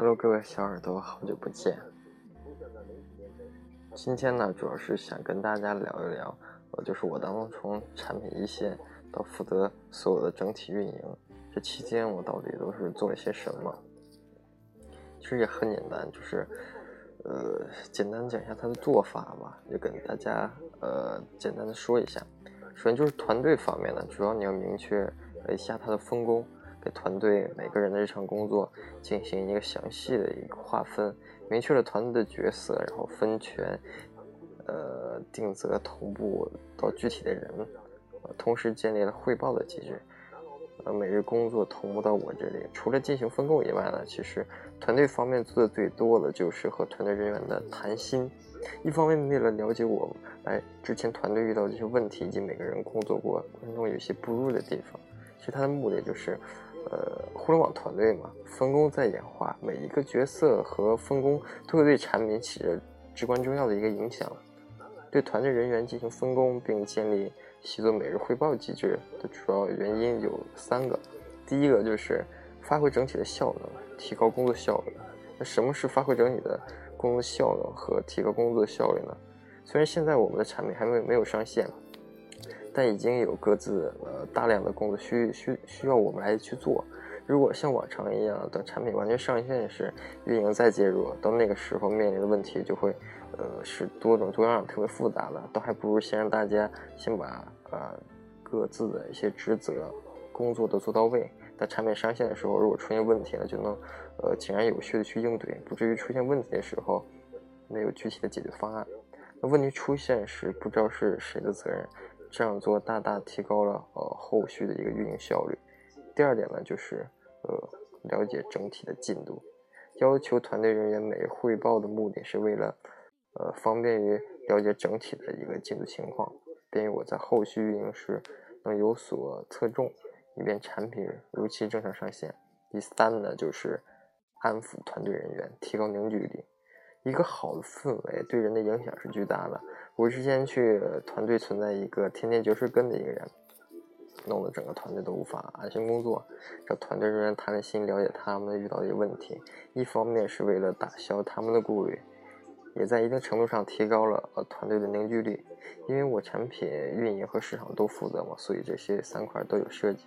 Hello， 各位小耳朵，好久不见。今天呢，主要是想跟大家聊一聊，就是我当中从产品一线到负责所有的整体运营，这期间我到底都是做了些什么。其实也很简单，就是简单讲一下它的做法吧，就跟大家简单的说一下。首先就是团队方面呢，主要你要明确一下它的分工，给团队每个人的日常工作进行一个详细的一个划分，明确了团队的角色，然后分权，定责同步到具体的人，同时建立了汇报的机制，每日工作同步到我这里。除了进行分工以外呢，其实团队方面做的最多的就是和团队人员的谈心。一方面为了了解我之前团队遇到这些问题以及每个人工作过程中有些不入的地方，其实它的目的就是互联网团队嘛，分工在演化，每一个角色和分工都会对产品起着至关重要的一个影响。对团队人员进行分工并建立习作每日汇报机制的主要原因有三个。第一个就是发挥整体的效能，提高工作效率。那什么是发挥整体的工作效能和提高工作效率呢？虽然现在我们的产品还没有上线，但已经有各自大量的工作需要我们来去做。如果像往常一样等产品完全上线时运营再介入，到那个时候面临的问题就会是多种多样特别复杂的，倒还不如先让大家先把各自的一些职责工作都做到位，在产品上线的时候如果出现问题了，就能井然有序的去应对，不至于出现问题的时候没有具体的解决方案，那问题出现时不知道是谁的责任。这样做大大提高了后续的一个运营效率。第二点呢，就是了解整体的进度，要求团队人员每日汇报的目的是为了方便于了解整体的一个进度情况，便于我在后续运营时能有所侧重，以便产品如期正常上线。第三呢，就是安抚团队人员，提高凝聚力。一个好的氛围对人的影响是巨大的。我之前去团队存在一个天天嚼舌根的一个人，弄得整个团队都无法安心工作。找团队人员谈心，了解他们遇到的问题，一方面是为了打消他们的顾虑，也在一定程度上提高了团队的凝聚力。因为我产品运营和市场都负责嘛，所以这些三块都有涉及。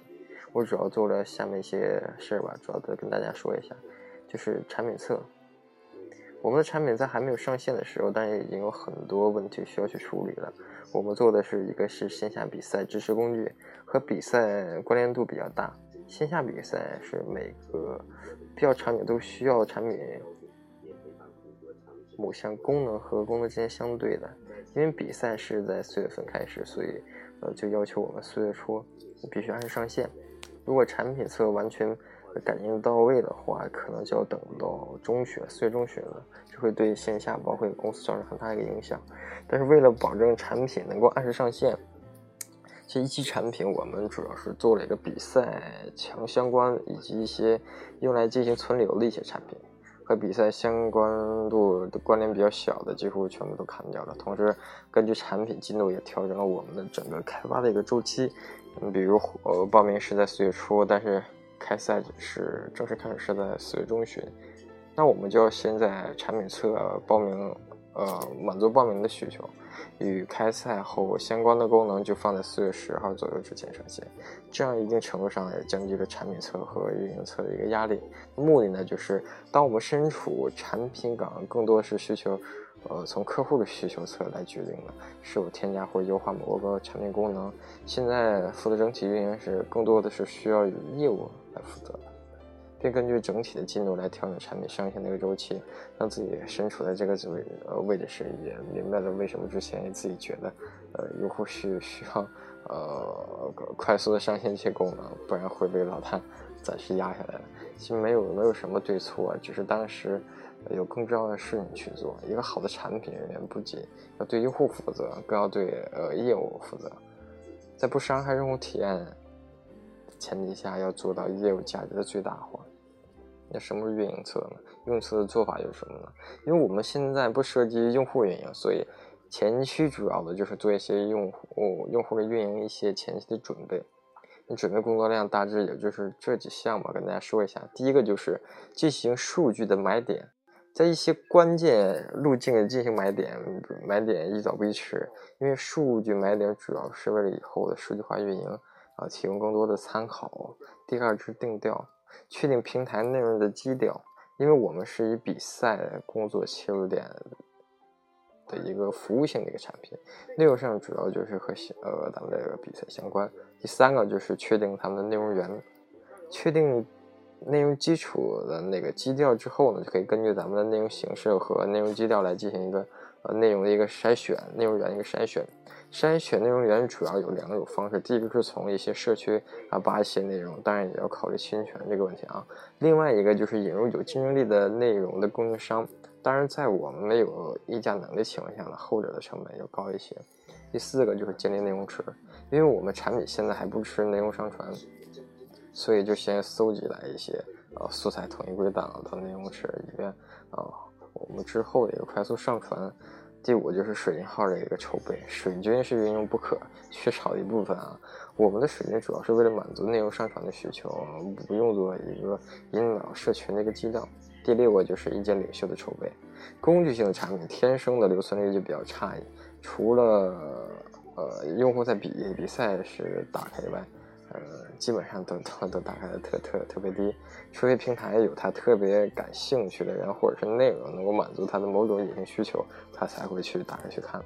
我主要做了下面一些事吧，主要的跟大家说一下，就是产品侧。我们的产品在还没有上线的时候，但也已经有很多问题需要去处理了。我们做的是一个是线下比赛支持工具，和比赛关联度比较大。线下比赛是每个必要场景都需要产品某项功能和功能之间相对的。因为比赛是在四月份开始，所以就要求我们四月初必须按时上线。如果产品侧完全感应到位的话，可能就要等到四月中旬了，这会对线下包括公司造成很大一个影响。但是为了保证产品能够按时上线，这一期产品我们主要是做了一个比赛强相关以及一些用来进行存留的一些产品，和比赛相关度的关联比较小的几乎全部都砍掉了。同时根据产品进度也调整了我们的整个开发的一个周期，比如报名是在四月初，但是开赛是正式开始是在四月中旬，那我们就要先在产品侧报名，满足报名的需求，与开赛后相关的功能就放在4月10号左右之前上线，这样一定程度上也降低了产品侧和运营侧的一个压力。目的呢，就是当我们身处产品岗，更多是需求，从客户的需求侧来决定的是否添加或优化某个产品功能。现在负责整体运营时，更多的是需要与业务来负责，并根据整体的进度来调整产品上线的一个周期，让自己身处在这个位置时，也明白了为什么之前自己觉得，用户是需要快速的上线这些功能，不然会被老大暂时压下来了。其实没有什么对错，只是当时有更重要的事情去做。一个好的产品人员不仅要对用户负责，更要对业务负责，在不伤害用户体验前提下，要做到业务价值的最大化。那什么是运营侧呢？运营侧的做法有什么呢？因为我们现在不涉及用户运营，所以前期主要的就是做一些用户的运营一些前期的准备。你准备工作量大致也就是这几项吧，跟大家说一下。第一个就是进行数据的买点，在一些关键路径进行买点，买点宜早不宜迟，因为数据买点主要是为了以后的数据化运营啊提供更多的参考。第二是定调，确定平台内容的基调，因为我们是以比赛工作切入点的一个服务性的一个产品，内容上主要就是和咱们这个比赛相关。第三个就是确定他们的内容源，确定内容基础的那个基调之后呢，就可以根据咱们的内容形式和内容基调来进行一个内容的一个筛选，内容源一个筛选。筛选内容源主要有两种方式，第一个是从一些社区啊扒一些内容，当然也要考虑侵权这个问题啊。另外一个就是引入有竞争力的内容的供应商，当然在我们没有议价能力情况下呢，后者的成本要高一些。第四个就是建立内容池，因为我们产品现在还不支持内容上传，所以就先搜集来一些素材统一归档到内容池里面我们之后的一个快速上传。第五就是水军号的一个筹备，水军是运用不可缺少的一部分啊。我们的水军主要是为了满足内容上传的需求，不用做一个引导社群的一个基调。第六个就是意见领袖的筹备，工具性的产品天生的留存率就比较差异，除了用户在比赛时打开以外，基本上都打开的特别低，除非平台有他特别感兴趣的人或者是内容能够满足他的某种隐性需求，他才会去打开去看。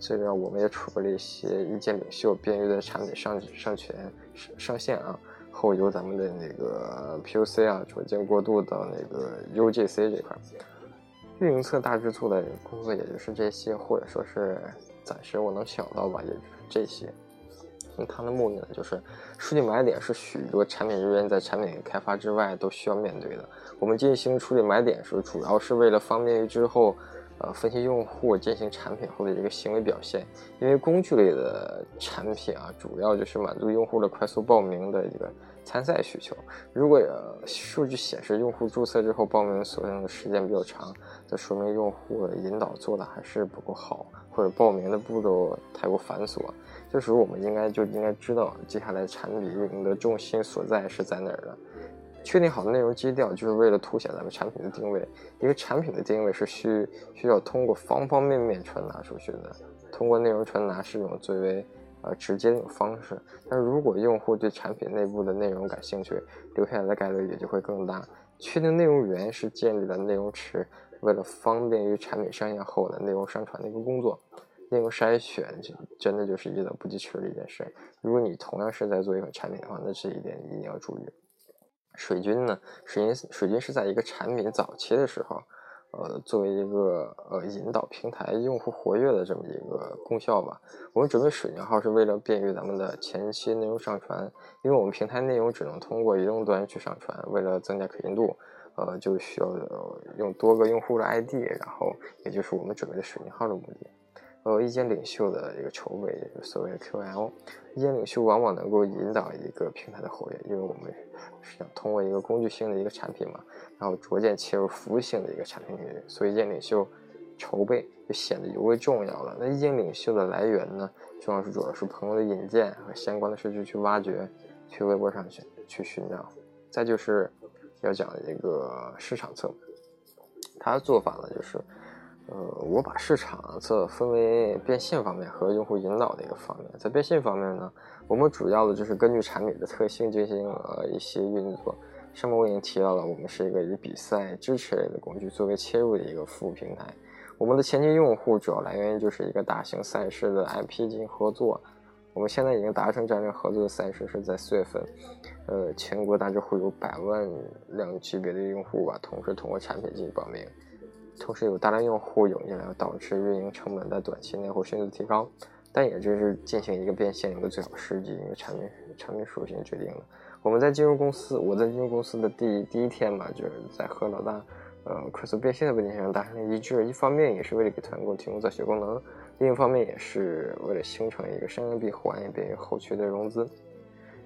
这个我们也储备了一些意见领袖，便于在产品上线啊后由咱们的那个 POC 啊逐渐过渡到那个 UGC 这块。运营侧大致做的工作也就是这些，或者说是暂时我能想到吧，也就是这些。它的目的呢，就是数据买点是许多产品人员在产品开发之外都需要面对的。我们进行处理买点时，主要是为了方便于之后，分析用户进行产品后的一个行为表现。因为工具类的产品啊，主要就是满足用户的快速报名的一个参赛需求。如果数据显示用户注册之后报名所用的时间比较长，这说明用户的引导做的还是不够好，或者报名的步骤太过繁琐。这时候我们应该知道接下来产品运营的重心所在是在哪儿了。确定好的内容基调就是为了凸显咱们产品的定位，一个产品的定位是需要通过方方面面传达出去的，通过内容传达是一种最为直接的一种方式。但是如果用户对产品内部的内容感兴趣，留下来的概率也就会更大。确定内容源是建立了内容池，为了方便于产品上线后的内容上传的一个工作。内容筛选真的就是宜早不宜迟的一件事，如果你同样是在做一款产品的话，那这一点一定要注意。水军呢，水军是在一个产品早期的时候，作为一个引导平台用户活跃的这么一个功效吧。我们准备水军号是为了便于咱们的前期内容上传，因为我们平台内容只能通过移动端去上传，为了增加可信度，就需要用多个用户的 ID， 然后也就是我们准备的水军号的目的。意见领袖的一个筹备，也就是所谓的 QL， 意见领袖往往能够引导一个平台的活跃，因为我们是想通过一个工具性的一个产品嘛，然后逐渐切入服务性的一个产品领域，所以意见领袖筹备就显得尤为重要了。那意见领袖的来源呢，主要是朋友的引荐和相关的社区去挖掘，去微博上去寻找。再就是要讲一个市场侧，它的做法呢就是。我把市场侧分为变现方面和用户引导的一个方面。在变现方面呢，我们主要的就是根据产品的特性进行一些运作。上面我已经提到了，我们是一个以比赛支持类的工具作为切入的一个服务平台。我们的前期用户主要来源就是一个大型赛事的 IP 进行合作。我们现在已经达成战略合作的赛事是在4月份，全国大致会有100万辆级别的用户吧，同时通过产品进行报名。同时有大量用户涌进来，导致运营成本在短期内会迅速提高，但也这是进行一个变现一个最好时机，一个产品属性决定的。我在进入公司的第一天嘛，就是在和老大快速变现的问题上达成一致，一方面也是为了给团购提供造血功能，另一方面也是为了形成一个商业闭环，也便于后续的融资。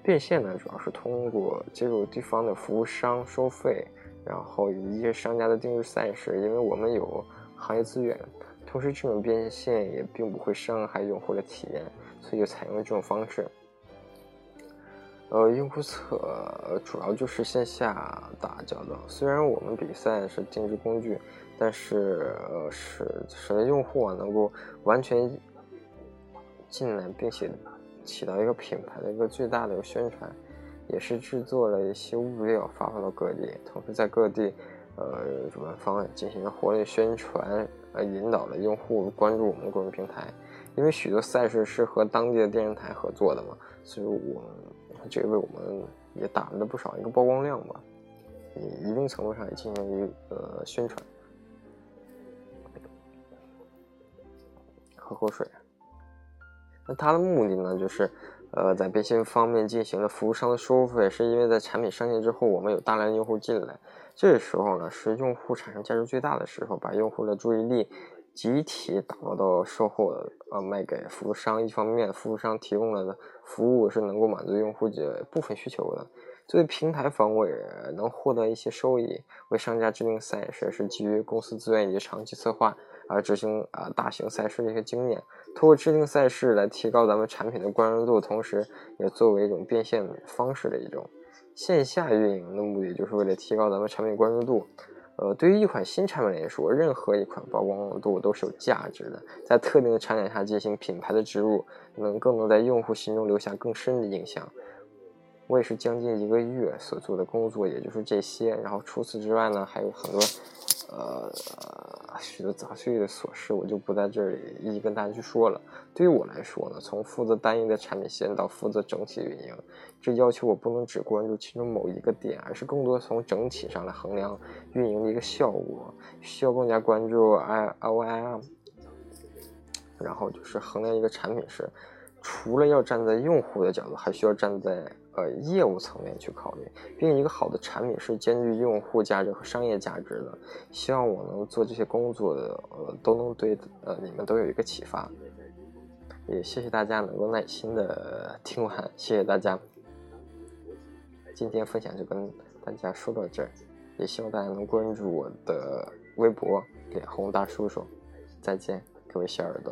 变现呢，主要是通过接入地方的服务商收费，然后一些商家的定制赛事，因为我们有行业资源，同时这种变现也并不会伤害用户的体验，所以就采用这种方式。用户侧主要就是线下打交道，虽然我们比赛是定制工具，但是使用户能够完全进来，并且起到一个品牌的一个最大的一个宣传，也是制作了一些物料发放到各地，同时在各地主办方进行了活力宣传，引导了用户关注我们的个人平台，因为许多赛事是和当地的电视台合作的嘛，所以我们这个为我们也打了不少一个曝光量吧，一定程度上也进行一个宣传。喝口水。那它的目的呢，就是在变现方面进行了服务商的收费，是因为在产品上线之后，我们有大量的用户进来，这时候呢是用户产生价值最大的时候，把用户的注意力集体打包到售后卖给服务商。一方面服务商提供了服务是能够满足用户部分需求的，作为平台方我也能获得一些收益，为商家制定赛事是基于公司资源以及长期策划而执行大型赛事的一些经验，通过制定赛事来提高咱们产品的关注度，同时也作为一种变现方式的一种线下运营的目的，就是为了提高咱们产品关注度。对于一款新产品来说，任何一款曝光度都是有价值的，在特定的场景下进行品牌的植入，更能在用户心中留下更深的印象。我也是将近一个月所做的工作也就是这些，然后除此之外呢还有很多许多杂碎的琐事，我就不在这里一一跟大家去说了。对于我来说呢，从负责单一的产品线到负责整体运营，这要求我不能只关注其中某一个点，而是更多从整体上来衡量运营的一个效果，需要更加关注 ROI， 然后就是衡量一个产品时，除了要站在用户的角度，还需要站在业务层面去考虑，并且一个好的产品是兼具用户价值和商业价值的。希望我能做这些工作的都能对你们都有一个启发，也谢谢大家能够耐心的听完，谢谢大家。今天分享就跟大家说到这儿，也希望大家能关注我的微博脸红大叔叔。再见各位小耳朵。